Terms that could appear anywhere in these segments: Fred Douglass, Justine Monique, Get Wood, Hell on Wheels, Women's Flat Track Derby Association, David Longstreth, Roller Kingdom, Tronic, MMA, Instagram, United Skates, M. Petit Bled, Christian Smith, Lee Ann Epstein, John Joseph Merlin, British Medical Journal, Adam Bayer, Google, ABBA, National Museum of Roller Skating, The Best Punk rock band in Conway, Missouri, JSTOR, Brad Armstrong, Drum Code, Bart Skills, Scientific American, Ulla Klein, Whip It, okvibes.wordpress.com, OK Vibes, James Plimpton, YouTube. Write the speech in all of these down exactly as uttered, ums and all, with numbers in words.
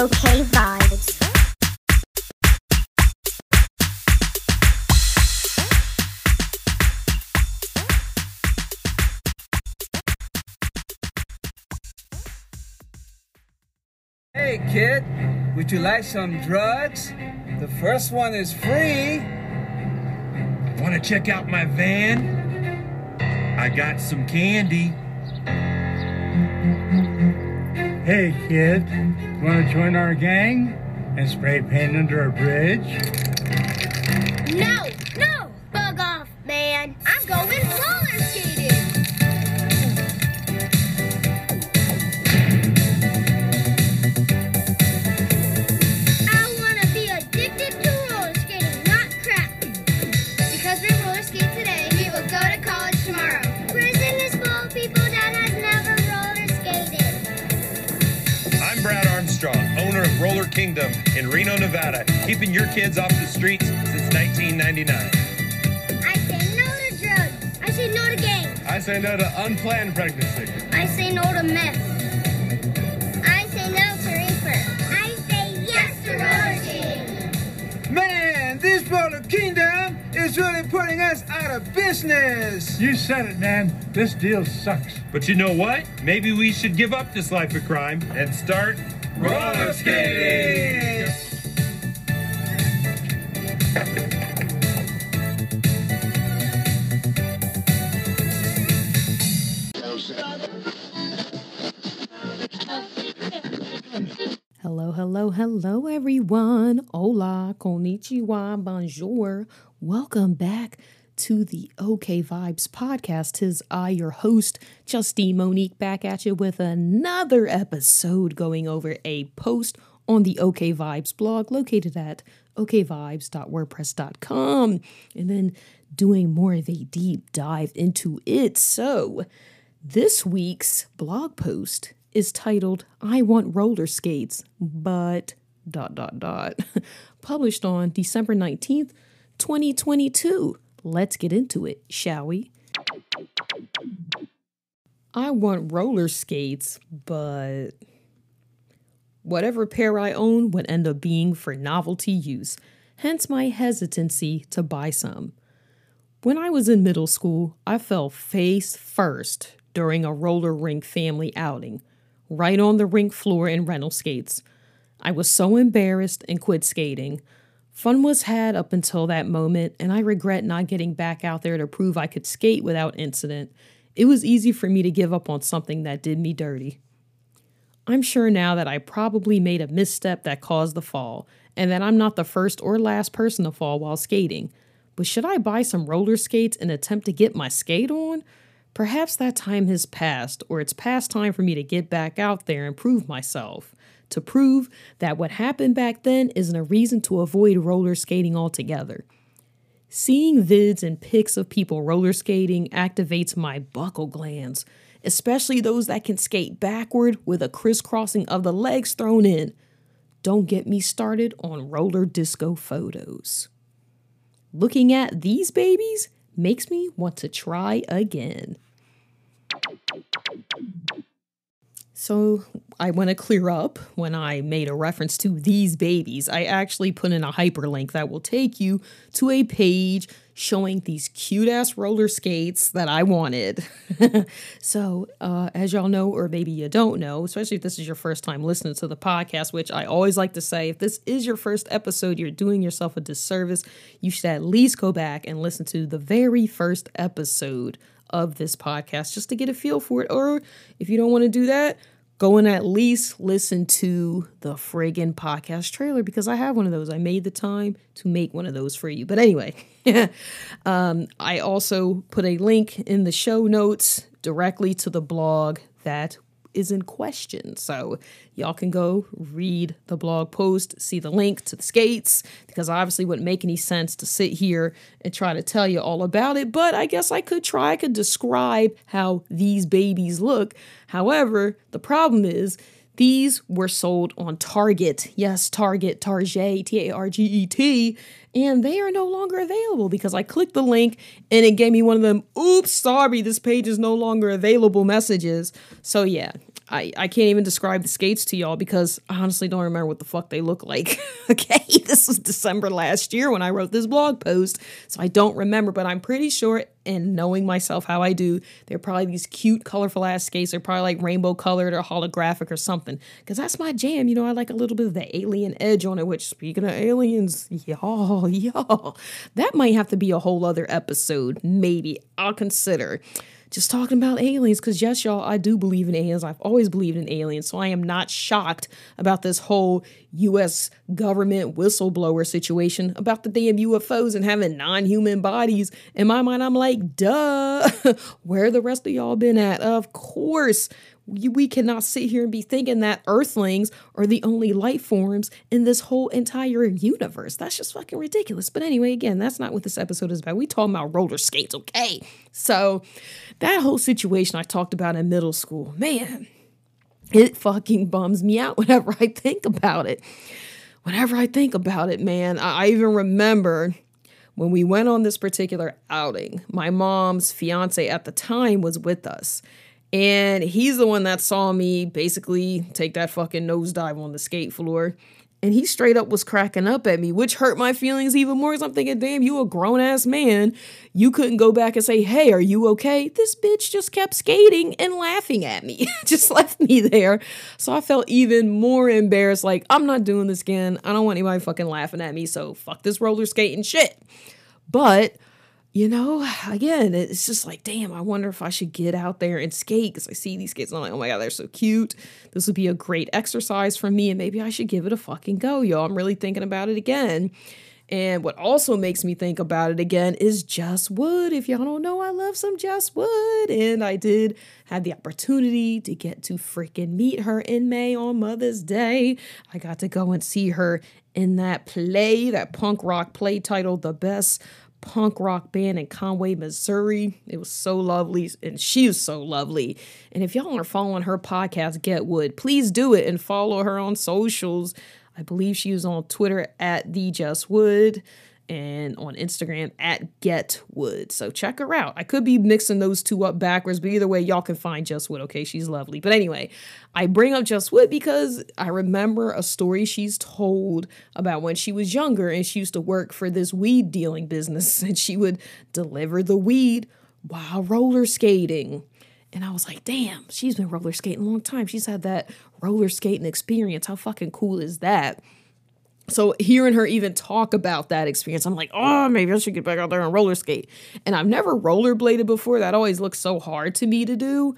OK Vibes. Hey kid, would you like some drugs? The first one is free. Want to check out my van? I got some candy. Hey kid, want to join our gang and spray paint under a bridge? No, no, bug off, man. I'm going roller skating. I want to be addicted to roller skating, not crack. Because we roller skate today, we will go to college tomorrow. Prison is full of people that have never roller skated. I'm Brad Armstrong, owner of Roller Kingdom in Reno, Nevada, keeping your kids off the streets since nineteen ninety-nine. I say no to drugs. I say no to gangs. I say no to unplanned pregnancy. I say no to meth. I say no to reefer. I say yes to roller skating. Man, this Roller Kingdom is really putting us out of business. You said it, man. This deal sucks. But you know what? Maybe we should give up this life of crime and start roller skating. Hello, hello, hello, everyone. Hola, konnichiwa, bonjour. Welcome back to the OK Vibes podcast. Tis I, your host, Justine Monique, back at you with another episode going over a post on the OK Vibes blog located at o k vibes dot wordpress dot com and then doing more of a deep dive into it. So this week's blog post is titled, I Want Roller Skates, but dot dot dot, published on December nineteenth, twenty twenty-two. Let's get into it, shall we? I want roller skates, but whatever pair I own would end up being for novelty use, hence my hesitancy to buy some. When I was in middle school, I fell face first during a roller rink family outing, right on the rink floor in rental skates. I was so embarrassed and quit skating. Fun was had up until that moment, and I regret not getting back out there to prove I could skate without incident. It was easy for me to give up on something that did me dirty. I'm sure now that I probably made a misstep that caused the fall, and that I'm not the first or last person to fall while skating. But should I buy some roller skates and attempt to get my skate on? Perhaps that time has passed, or it's past time for me to get back out there and prove myself. To prove that what happened back then isn't a reason to avoid roller skating altogether. Seeing vids and pics of people roller skating activates my buckle glands, especially those that can skate backward with a crisscrossing of the legs thrown in. Don't get me started on roller disco photos. Looking at these babies makes me want to try again. So I want to clear up, when I made a reference to these babies, I actually put in a hyperlink that will take you to a page showing these cute ass roller skates that I wanted. So uh, as y'all know, or maybe you don't know, especially if this is your first time listening to the podcast, which I always like to say, if this is your first episode, you're doing yourself a disservice. You should at least go back and listen to the very first episode of this podcast just to get a feel for it. Or if you don't want to do that, go and at least listen to the friggin' podcast trailer, because I have one of those. I made the time to make one of those for you. But anyway, um, I also put a link in the show notes directly to the blog that is in question. So y'all can go read the blog post, see the link to the skates, because obviously it wouldn't make any sense to sit here and try to tell you all about it. But I guess I could try, I could describe how these babies look. However, the problem is these were sold on Target. Yes, Target, Target, T A R G E T. And they are no longer available because I clicked the link and it gave me one of them, oops, sorry, this page is no longer available messages. So yeah, I, I can't even describe the skates to y'all because I honestly don't remember what the fuck they look like. Okay, this was December last year when I wrote this blog post, so I don't remember, but I'm pretty sure, and knowing myself how I do, they're probably these cute, colorful ass skates. They're probably like rainbow colored or holographic or something, because that's my jam. You know, I like a little bit of the alien edge on it, which, speaking of aliens, y'all, y'all, that might have to be a whole other episode. Maybe I'll consider just talking about aliens, because yes, y'all, I do believe in aliens. I've always believed in aliens, so I am not shocked about this whole U S government whistleblower situation about the damn U F Os and having non-human bodies. In my mind, I'm like, duh, where the rest of y'all been at? Of course, we cannot sit here and be thinking that earthlings are the only life forms in this whole entire universe. That's just fucking ridiculous. But anyway, again, that's not what this episode is about. We talking about roller skates, okay? So that whole situation I talked about in middle school, man, it fucking bums me out whenever I think about it. Whenever I think about it, man, I even remember when we went on this particular outing, my mom's fiance at the time was with us. And he's the one that saw me basically take that fucking nosedive on the skate floor. And he straight up was cracking up at me, which hurt my feelings even more, because I'm thinking, damn, you a grown-ass man. You couldn't go back and say, hey, are you okay? This bitch just kept skating and laughing at me. Just left me there. So I felt even more embarrassed, like, I'm not doing this again. I don't want anybody fucking laughing at me, so fuck this roller skating shit. But you know, again, it's just like, damn, I wonder if I should get out there and skate, because I see these kids and I'm like, oh my God, they're so cute. This would be a great exercise for me, and maybe I should give it a fucking go, y'all. I'm really thinking about it again. And what also makes me think about it again is Jes Wood. If y'all don't know, I love some Jes Wood. And I did have the opportunity to get to freaking meet her in May on Mother's Day. I got to go and see her in that play, that punk rock play titled The Best Punk Rock Band in Conway, Missouri. It was so lovely, and she was so lovely. And if y'all are following her podcast, Get Wood, please do it and follow her on socials. I believe she was on Twitter at the Jes Wood and on Instagram at Get Wood. So check her out. I could be mixing those two up backwards, but either way, y'all can find Jes Wood. Okay, she's lovely. But anyway, I bring up Jes Wood because I remember a story she's told about when she was younger, and she used to work for this weed dealing business, and she would deliver the weed while roller skating. And I was like, damn, she's been roller skating a long time. She's had that roller skating experience. How fucking cool is that? So hearing her even talk about that experience, I'm like, oh, maybe I should get back out there and roller skate. And I've never rollerbladed before. That always looks so hard to me to do.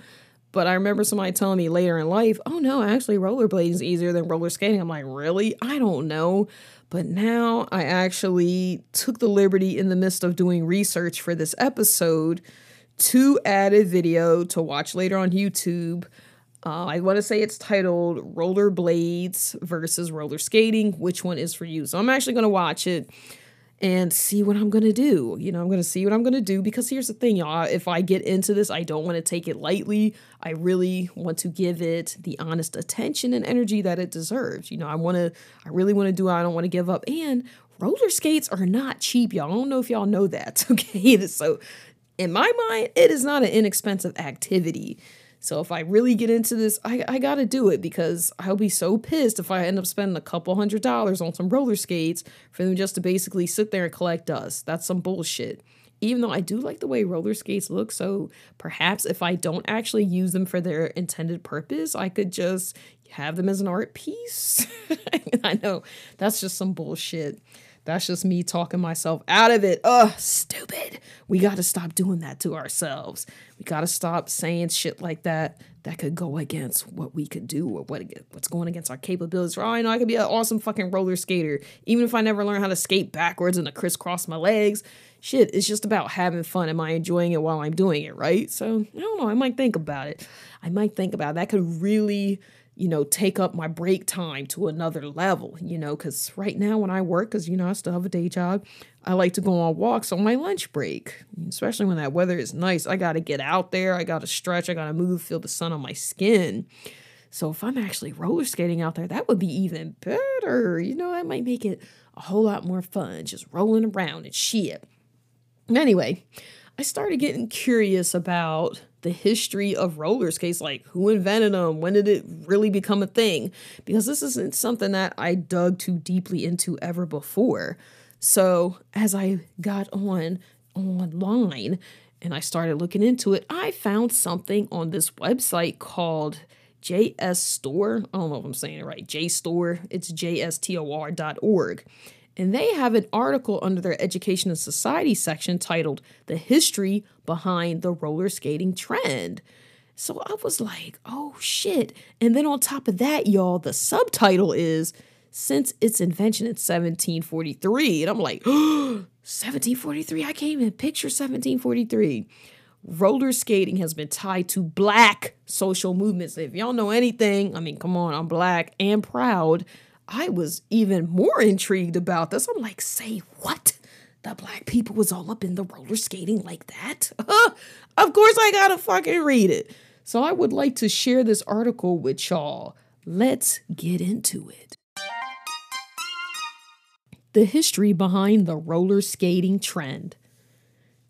But I remember somebody telling me later in life, oh, no, actually rollerblading is easier than roller skating. I'm like, really? I don't know. But now I actually took the liberty, in the midst of doing research for this episode, to add a video to watch later on YouTube. Uh, I want to say it's titled Rollerblades versus Roller Skating. Which one is for you? So I'm actually going to watch it and see what I'm going to do. You know, I'm going to see what I'm going to do, because here's the thing, y'all. If I get into this, I don't want to take it lightly. I really want to give it the honest attention and energy that it deserves. You know, I want to, I really want to do it. I don't want to give up. And roller skates are not cheap, y'all. I don't know if y'all know that. Okay. So in my mind, it is not an inexpensive activity. So if I really get into this, I, I got to do it, because I'll be so pissed if I end up spending a couple hundred dollars on some roller skates for them just to basically sit there and collect dust. That's some bullshit. Even though I do like the way roller skates look, so perhaps if I don't actually use them for their intended purpose, I could just have them as an art piece. I know, that's just some bullshit. That's just me talking myself out of it. Ugh, stupid. We got to stop doing that to ourselves. We got to stop saying shit like that that could go against what we could do, or what what's going against our capabilities. For all I know, I could be an awesome fucking roller skater, even if I never learn how to skate backwards and to crisscross my legs. Shit, it's just about having fun. Am I enjoying it while I'm doing it, right? So, I don't know. I might think about it. I might think about it. That could really, you know, take up my break time to another level, you know, because right now when I work, because, you know, I still have a day job, I like to go on walks on my lunch break, especially when that weather is nice. I got to get out there. I got to stretch. I got to move, feel the sun on my skin. So if I'm actually roller skating out there, that would be even better. You know, that might make it a whole lot more fun, just rolling around and shit. Anyway, I started getting curious about the history of roller skates, like who invented them, when did it really become a thing, because this isn't something that I dug too deeply into ever before. So as I got on online and I started looking into it, I found something on this website called J S T O R. I don't know if I'm saying it right. J S T O R. It's J S T O R dot org. And they have an article under their Education and Society section titled The History Behind the Roller Skating Trend. So I was like, oh, shit. And then on top of that, y'all, the subtitle is Since Its Invention in seventeen forty-three. And I'm like, oh, seventeen forty-three? I can't even picture seventeen forty-three. Roller skating has been tied to Black social movements. If y'all know anything, I mean, come on, I'm Black and proud. I was even more intrigued about this. I'm like, say what? The Black people was all up in the roller skating like that? Of course I gotta fucking read it. So I would like to share this article with y'all. Let's get into it. The history behind the roller skating trend.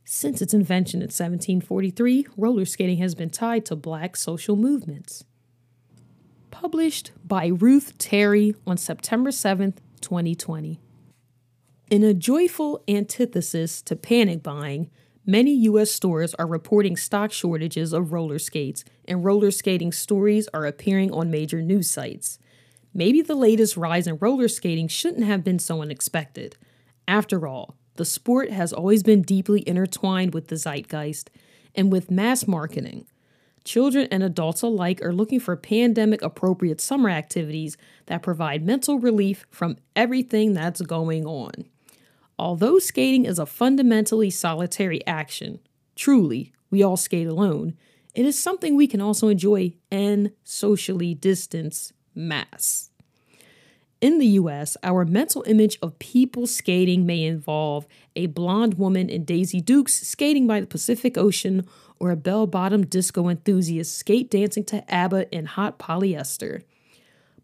Since its invention in seventeen forty-three, roller skating has been tied to Black social movements. Published by Ruth Terry on September seventh, twenty twenty. In a joyful antithesis to panic buying, many U S stores are reporting stock shortages of roller skates, and roller skating stories are appearing on major news sites. Maybe the latest rise in roller skating shouldn't have been so unexpected. After all, the sport has always been deeply intertwined with the zeitgeist and with mass marketing. Children and adults alike are looking for pandemic-appropriate summer activities that provide mental relief from everything that's going on. Although skating is a fundamentally solitary action, truly, we all skate alone, it is something we can also enjoy and socially distance mass. In the U S, our mental image of people skating may involve a blonde woman in Daisy Dukes skating by the Pacific Ocean, or a bell-bottom disco enthusiast skate dancing to ABBA in hot polyester.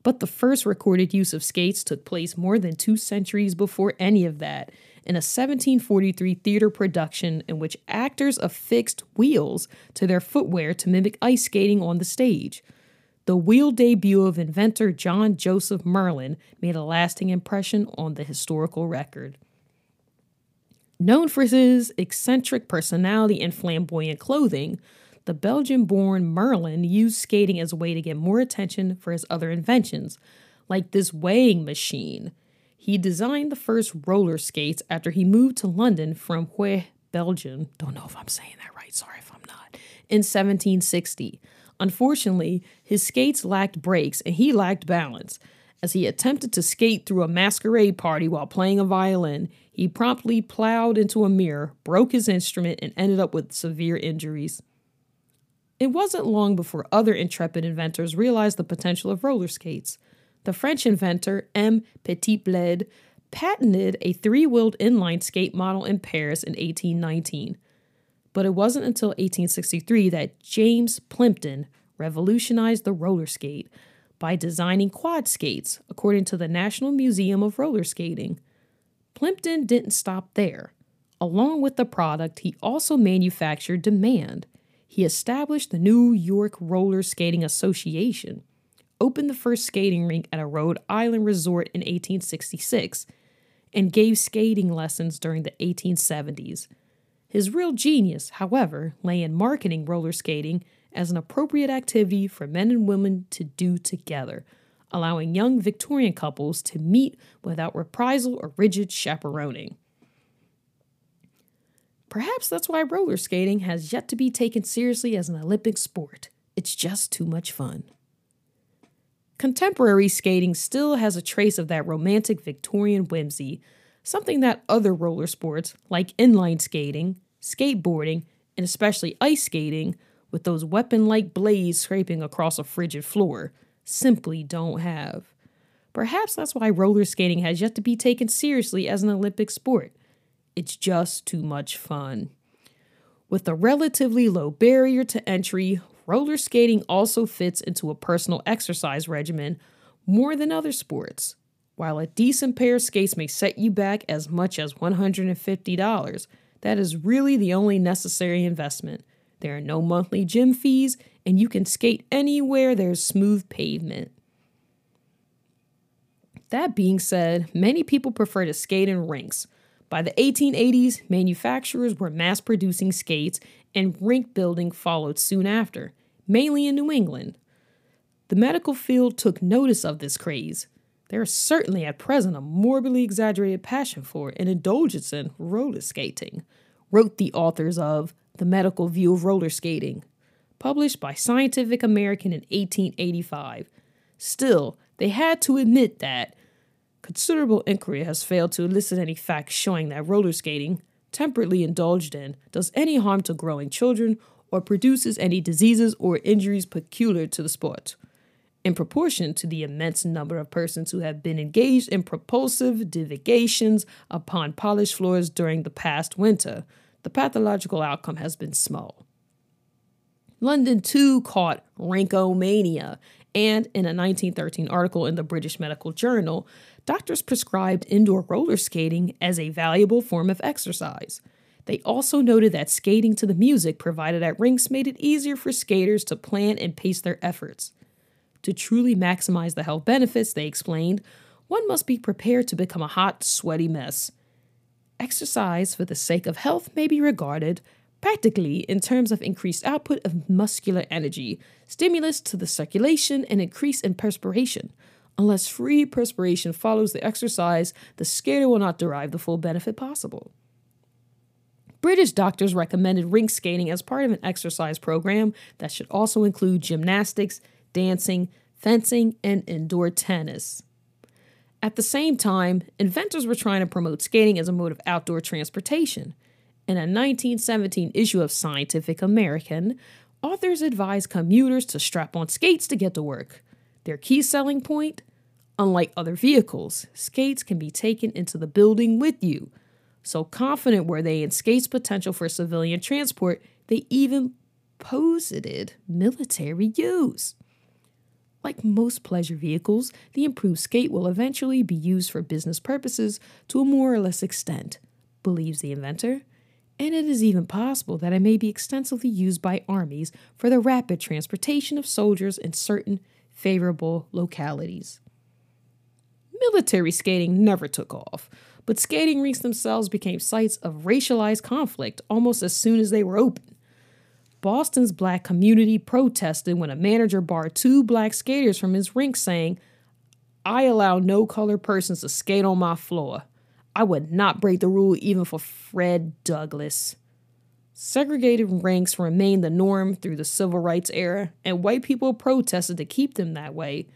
But the first recorded use of skates took place more than two centuries before any of that, in a seventeen forty-three theater production in which actors affixed wheels to their footwear to mimic ice skating on the stage. The wheel debut of inventor John Joseph Merlin made a lasting impression on the historical record. Known for his eccentric personality and flamboyant clothing, the Belgian-born Merlin used skating as a way to get more attention for his other inventions, like this weighing machine. He designed the first roller skates after he moved to London from Hue, Belgium. Don't know if I'm saying that right, sorry if I'm not, in seventeen sixty. Unfortunately, his skates lacked brakes and he lacked balance. As he attempted to skate through a masquerade party while playing a violin, he promptly plowed into a mirror, broke his instrument, and ended up with severe injuries. It wasn't long before other intrepid inventors realized the potential of roller skates. The French inventor M. Petit Bled patented a three-wheeled inline skate model in Paris in eighteen nineteen. But it wasn't until eighteen sixty-three that James Plimpton revolutionized the roller skate by designing quad skates, according to the National Museum of Roller Skating. Plimpton didn't stop there. Along with the product, he also manufactured demand. He established the New York Roller Skating Association, opened the first skating rink at a Rhode Island resort in eighteen sixty-six, and gave skating lessons during the eighteen seventies. His real genius, however, lay in marketing roller skating as an appropriate activity for men and women to do together, allowing young Victorian couples to meet without reprisal or rigid chaperoning. Perhaps that's why roller skating has yet to be taken seriously as an Olympic sport. It's just too much fun. Contemporary skating still has a trace of that romantic Victorian whimsy, something that other roller sports, like inline skating, skateboarding, and especially ice skating, with those weapon-like blades scraping across a frigid floor, simply don't have. Perhaps that's why roller skating has yet to be taken seriously as an Olympic sport. It's just too much fun. With a relatively low barrier to entry, roller skating also fits into a personal exercise regimen more than other sports. While a decent pair of skates may set you back as much as one hundred fifty dollars, that is really the only necessary investment. There are no monthly gym fees, and you can skate anywhere there's smooth pavement. That being said, many people prefer to skate in rinks. By the eighteen eighties, manufacturers were mass-producing skates, and rink building followed soon after, mainly in New England. The medical field took notice of this craze. There is certainly at present a morbidly exaggerated passion for and indulgence in roller skating, wrote the authors of The Medical View of Roller Skating, published by Scientific American in eighteen eighty-five. Still, they had to admit that considerable inquiry has failed to elicit any facts showing that roller skating, temperately indulged in, does any harm to growing children or produces any diseases or injuries peculiar to the sport. In proportion to the immense number of persons who have been engaged in propulsive divagations upon polished floors during the past winter, the pathological outcome has been small. London too caught rinkomania, and in a nineteen thirteen article in the British Medical Journal, doctors prescribed indoor roller skating as a valuable form of exercise. They also noted that skating to the music provided at rinks made it easier for skaters to plan and pace their efforts. To truly maximize the health benefits, they explained, one must be prepared to become a hot, sweaty mess. Exercise for the sake of health may be regarded practically in terms of increased output of muscular energy, stimulus to the circulation, and increase in perspiration. Unless free perspiration follows the exercise, the skater will not derive the full benefit possible. British doctors recommended rink skating as part of an exercise program that should also include gymnastics, dancing, fencing, and indoor tennis. At the same time, inventors were trying to promote skating as a mode of outdoor transportation. In a nineteen seventeen issue of Scientific American, authors advised commuters to strap on skates to get to work. Their key selling point? Unlike other vehicles, skates can be taken into the building with you. So confident were they in skates' potential for civilian transport, they even posited military use. Like most pleasure vehicles, the improved skate will eventually be used for business purposes to a more or less extent, believes the inventor, and it is even possible that it may be extensively used by armies for the rapid transportation of soldiers in certain favorable localities. Military skating never took off, but skating rinks themselves became sites of racialized conflict almost as soon as they were open. Boston's black community protested when a manager barred two black skaters from his rink, saying, "I allow no colored persons to skate on my floor. I would not break the rule even for Fred Douglass." Segregated rinks remained the norm through the civil rights era, and white people protested to keep them that way.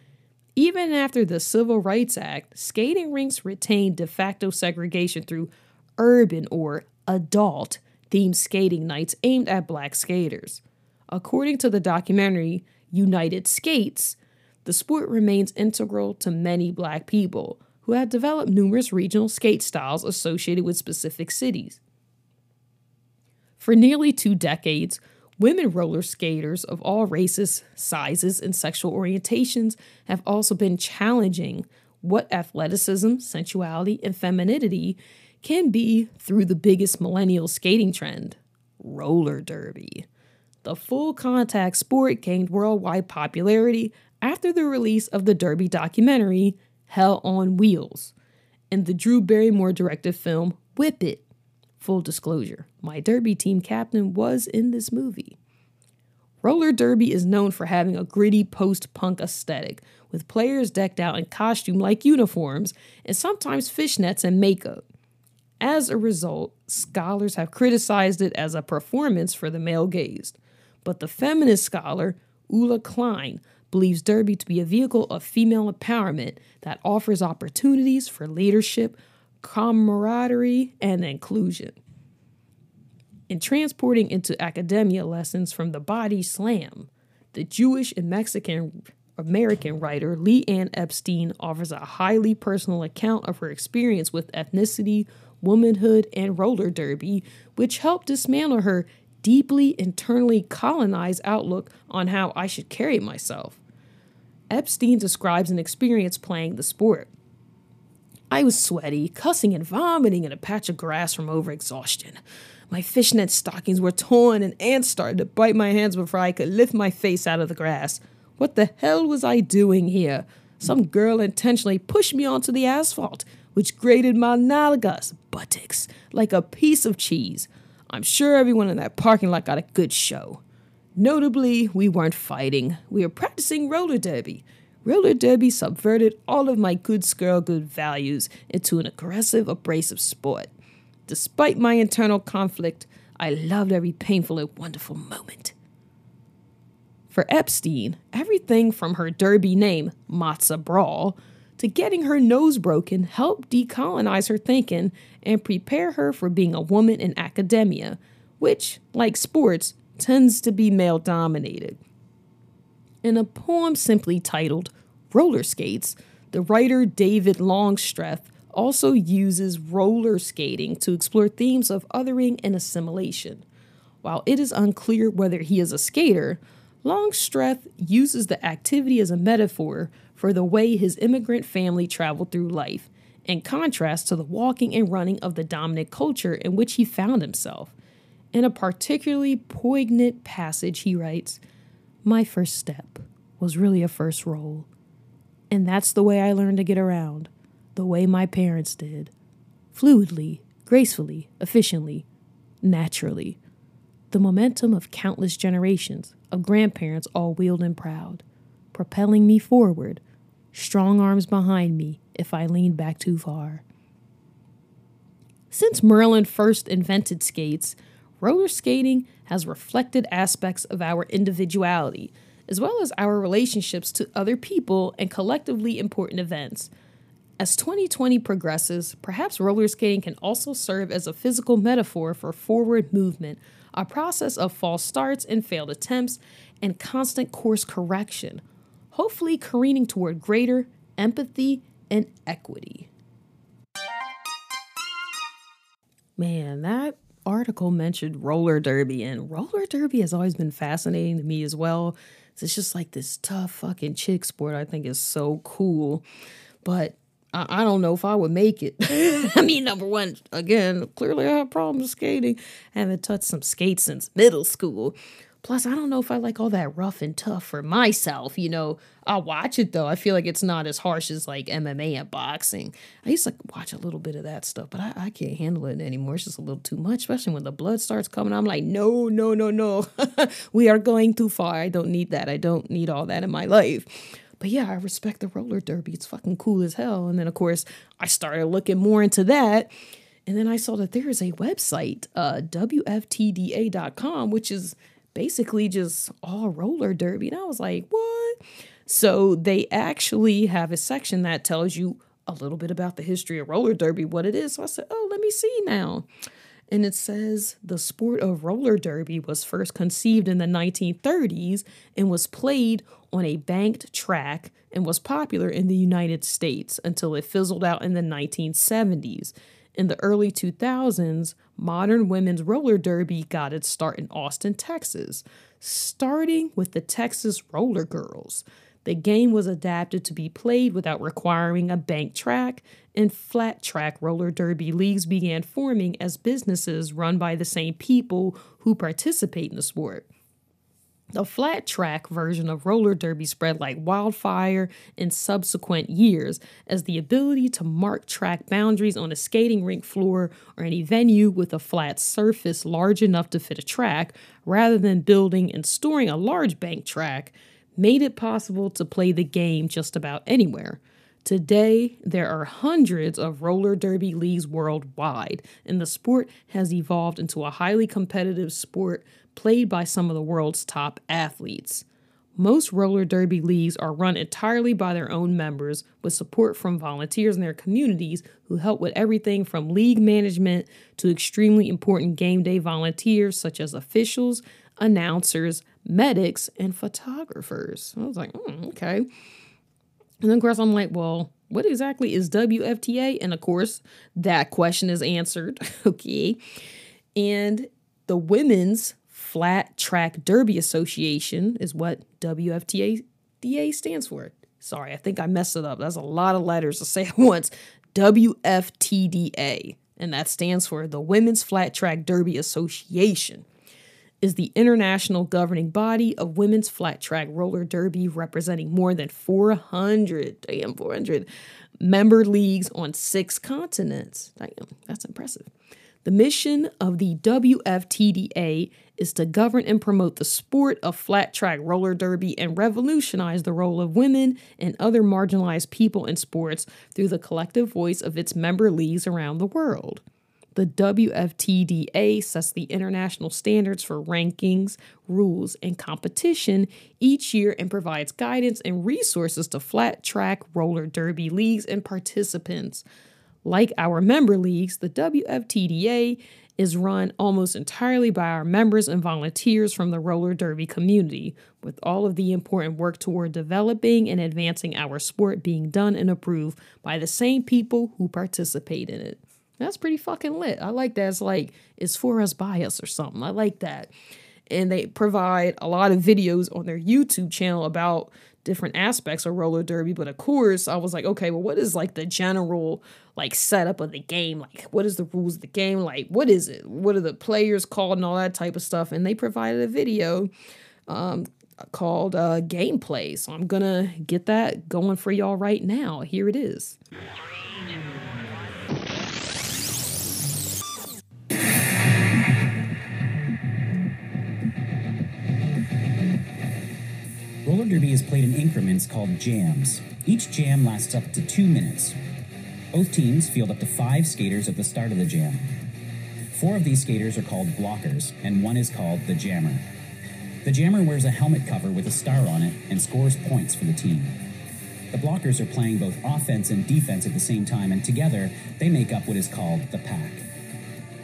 Even after the Civil Rights Act, skating rinks retained de facto segregation through urban or adult-themed skating nights aimed at black skaters. According to the documentary United Skates, the sport remains integral to many black people who have developed numerous regional skate styles associated with specific cities. For nearly two decades, women roller skaters of all races, sizes, and sexual orientations have also been challenging what athleticism, sensuality, and femininity can be through the biggest millennial skating trend, roller derby. The full contact sport gained worldwide popularity after the release of the derby documentary, Hell on Wheels, and the Drew Barrymore-directed film, Whip It. Full disclosure, my derby team captain was in this movie. Roller derby is known for having a gritty post-punk aesthetic, with players decked out in costume-like uniforms and sometimes fishnets and makeup. As a result, scholars have criticized it as a performance for the male gaze. But the feminist scholar, Ulla Klein, believes derby to be a vehicle of female empowerment that offers opportunities for leadership, camaraderie, and inclusion. In transporting into academia lessons from the body slam, the Jewish and Mexican American writer Lee Ann Epstein offers a highly personal account of her experience with ethnicity, womanhood, and roller derby, which helped dismantle her deeply internally colonized outlook on how I should carry myself. Epstein describes an experience playing the sport. I was sweaty, cussing and vomiting in a patch of grass from overexhaustion. My fishnet stockings were torn and ants started to bite my hands before I could lift my face out of the grass. What the hell was I doing here? Some girl intentionally pushed me onto the asphalt, which grated my nalgas, buttocks, like a piece of cheese. I'm sure everyone in that parking lot got a good show. Notably, we weren't fighting. We were practicing roller derby. Roller derby subverted all of my good girl good values into an aggressive, abrasive sport. Despite my internal conflict, I loved every painful and wonderful moment. For Epstein, everything from her derby name, Matza Brawl, to getting her nose broken helped decolonize her thinking and prepare her for being a woman in academia, which, like sports, tends to be male-dominated. In a poem simply titled Roller Skates, the writer David Longstreth also uses roller skating to explore themes of othering and assimilation. While it is unclear whether he is a skater, Longstreth uses the activity as a metaphor for the way his immigrant family traveled through life, in contrast to the walking and running of the dominant culture in which he found himself. In a particularly poignant passage, he writes, "My first step was really a first roll, and that's the way I learned to get around, the way my parents did, fluidly, gracefully, efficiently, naturally, the momentum of countless generations of grandparents all wheeled and proud, propelling me forward, strong arms behind me if I leaned back too far." Since Merlin first invented skates, roller skating has reflected aspects of our individuality, as well as our relationships to other people and collectively important events. As twenty twenty progresses, perhaps roller skating can also serve as a physical metaphor for forward movement, a process of false starts and failed attempts, and constant course correction, hopefully careening toward greater empathy and equity. Man, that article mentioned roller derby, and roller derby has always been fascinating to me as well. It's just like this tough fucking chick sport I think is so cool, but I, I don't know if I would make it. I mean, number one, again, clearly I have problems skating. I haven't touched some skates since middle school. Plus, I don't know if I like all that rough and tough for myself, you know. I'll watch it, though. I feel like it's not as harsh as, like, M M A and boxing. I used to watch a little bit of that stuff, but I, I can't handle it anymore. It's just a little too much, especially when the blood starts coming. I'm like, no, no, no, no. We are going too far. I don't need that. I don't need all that in my life. But yeah, I respect the roller derby. It's fucking cool as hell. And then, of course, I started looking more into that. And then I saw that there is a website, uh, W F T D A dot com, which is basically just all roller derby. And I was like, what? So they actually have a section that tells you a little bit about the history of roller derby, what it is. So I said, oh, let me see now. And it says the sport of roller derby was first conceived in the nineteen thirties and was played on a banked track and was popular in the United States until it fizzled out in the nineteen seventies. In the early two thousands, modern women's roller derby got its start in Austin, Texas, starting with the Texas Roller Girls. The game was adapted to be played without requiring a bank track, and flat track roller derby leagues began forming as businesses run by the same people who participate in the sport. The flat track version of roller derby spread like wildfire in subsequent years, as the ability to mark track boundaries on a skating rink floor or any venue with a flat surface large enough to fit a track, rather than building and storing a large bank track, made it possible to play the game just about anywhere. Today, there are hundreds of roller derby leagues worldwide, and the sport has evolved into a highly competitive sport played by some of the world's top athletes. Most roller derby leagues are run entirely by their own members, with support from volunteers in their communities who help with everything from league management to extremely important game day volunteers such as officials, announcers, medics, and photographers. I was like, mm, okay. And then, of course, I'm like, well, what exactly is W F T A? And, of course, that question is answered. Okay. And the Women's Flat Track Derby Association is what W F T A stands for. Sorry, I think I messed it up. That's a lot of letters to say at once. W F T D A, and that stands for the Women's Flat Track Derby Association, is the international governing body of women's flat track roller derby, representing more than four hundred, damn four hundred, member leagues on six continents. Damn, that's impressive. The mission of the W F T D A is to govern and promote the sport of flat track roller derby and revolutionize the role of women and other marginalized people in sports through the collective voice of its member leagues around the world. The W F T D A sets the international standards for rankings, rules, and competition each year and provides guidance and resources to flat track roller derby leagues and participants. Like our member leagues, the W F T D A is run almost entirely by our members and volunteers from the roller derby community, with all of the important work toward developing and advancing our sport being done and approved by the same people who participate in it. That's pretty fucking lit. I like that. It's like, it's for us by us or something. I like that. And they provide a lot of videos on their YouTube channel about different aspects of roller derby. But of course, I was like, okay, well, what is like the general like setup of the game? Like, what is the rules of the game? Like, what is it? What are the players called and all that type of stuff? And they provided a video um, called uh, Gameplay. So I'm going to get that going for y'all right now. Here it is. Roller derby is played in increments called jams. Each jam lasts up to two minutes. Both teams field up to five skaters at the start of the jam. Four of these skaters are called blockers, and one is called the jammer. The jammer wears a helmet cover with a star on it and scores points for the team. The blockers are playing both offense and defense at the same time, and together they make up what is called the pack.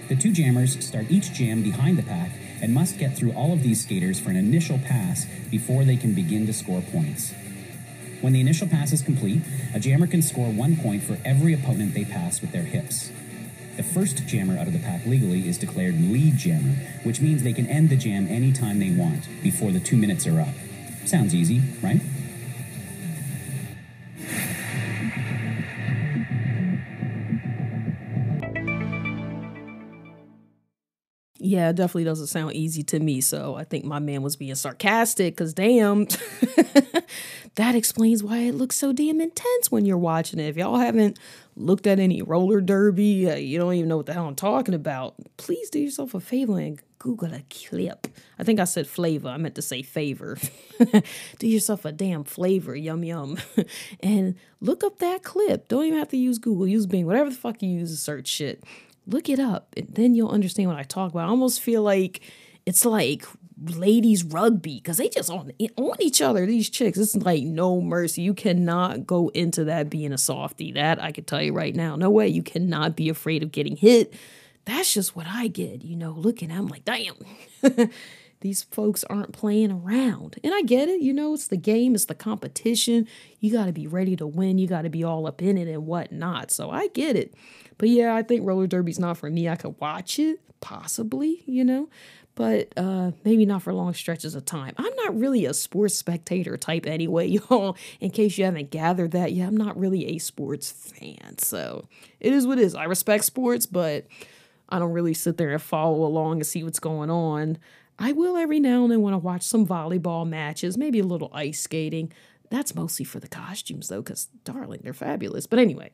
The two jammers start each jam behind the pack and must get through all of these skaters for an initial pass before they can begin to score points. When the initial pass is complete, a jammer can score one point for every opponent they pass with their hips. The first jammer out of the pack legally is declared lead jammer, which means they can end the jam anytime they want before the two minutes are up. Sounds easy, right? Yeah, it definitely doesn't sound easy to me. So I think my man was being sarcastic, because damn, that explains why it looks so damn intense when you're watching it. If y'all haven't looked at any roller derby, uh, you don't even know what the hell I'm talking about, please do yourself a favor and Google a clip. I think I said flavor. I meant to say favor. Do yourself a damn flavor. Yum, yum. And look up that clip. Don't even have to use Google. Use Bing. Whatever the fuck you use to search shit. Look it up, and then you'll understand what I talk about. I almost feel like it's like ladies rugby, because they just on, on each other, these chicks. It's like no mercy. You cannot go into that being a softie. That I can tell you right now. No way. You cannot be afraid of getting hit. That's just what I get, you know, looking at them like, damn, these folks aren't playing around. And I get it. You know, it's the game. It's the competition. You got to be ready to win. You got to be all up in it and whatnot. So I get it. But yeah, I think roller derby's not for me. I could watch it, possibly, you know, but uh, maybe not for long stretches of time. I'm not really a sports spectator type anyway, y'all, in case you haven't gathered that. Yeah, I'm not really a sports fan. So it is what it is. I respect sports, but I don't really sit there and follow along and see what's going on. I will every now and then want to watch some volleyball matches, maybe a little ice skating. That's mostly for the costumes, though, because, darling, they're fabulous. But anyway,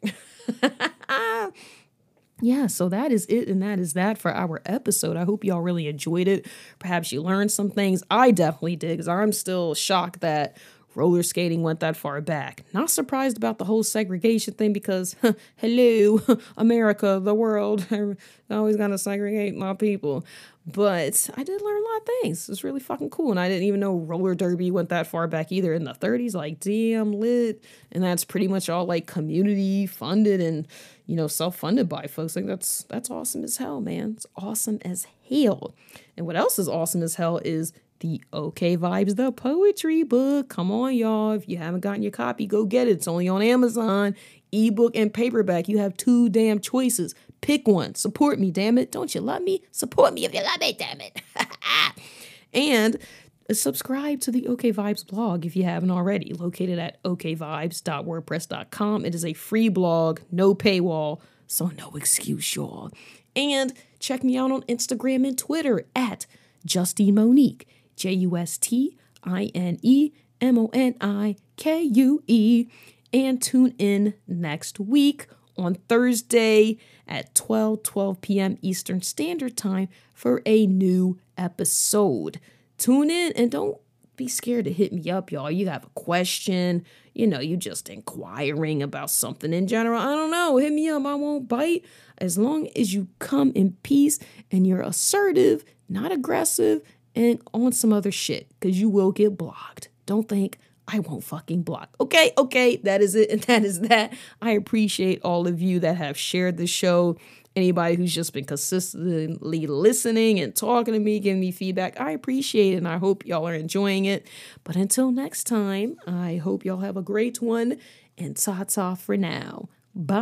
yeah, so that is it, and that is that for our episode. I hope y'all really enjoyed it. Perhaps you learned some things. I definitely did, because I'm still shocked that roller skating went that far back. Not surprised about the whole segregation thing, because, huh, hello, America, the world, I'm always going to segregate my people. But I did learn a lot of things. It's really fucking cool. And I didn't even know roller derby went that far back either, in the thirties. Like, damn, lit. And that's pretty much all like community funded and, you know, self-funded by folks. Like, that's that's awesome as hell, man. It's awesome as hell. And what else is awesome as hell is the OK Vibes, the poetry book. Come on, y'all. If you haven't gotten your copy, go get it. It's only on Amazon, ebook and paperback. You have two damn choices. Pick one. Support me, damn it. Don't you love me? Support me if you love me, damn it. And is subscribe to the OK Vibes blog if you haven't already, located at o k vibes dot wordpress dot com. It is a free blog, no paywall, so no excuse, y'all. And check me out on Instagram and Twitter at Justine Monique, J U S T I N E M O N I K U E. And tune in next week on Thursday at twelve twelve p.m. Eastern Standard Time for a new episode. Tune in and don't be scared to hit me up, y'all. You have a question, you know, you just inquiring about something in general. I don't know. Hit me up. I won't bite. As long as you come in peace and you're assertive, not aggressive, and on some other shit, because you will get blocked. Don't think I won't fucking block. Okay, okay, that is it, and that is that. I appreciate all of you that have shared the show. Anybody who's just been consistently listening and talking to me, giving me feedback, I appreciate it, and I hope y'all are enjoying it. But until next time, I hope y'all have a great one, and ta-ta for now. Bye!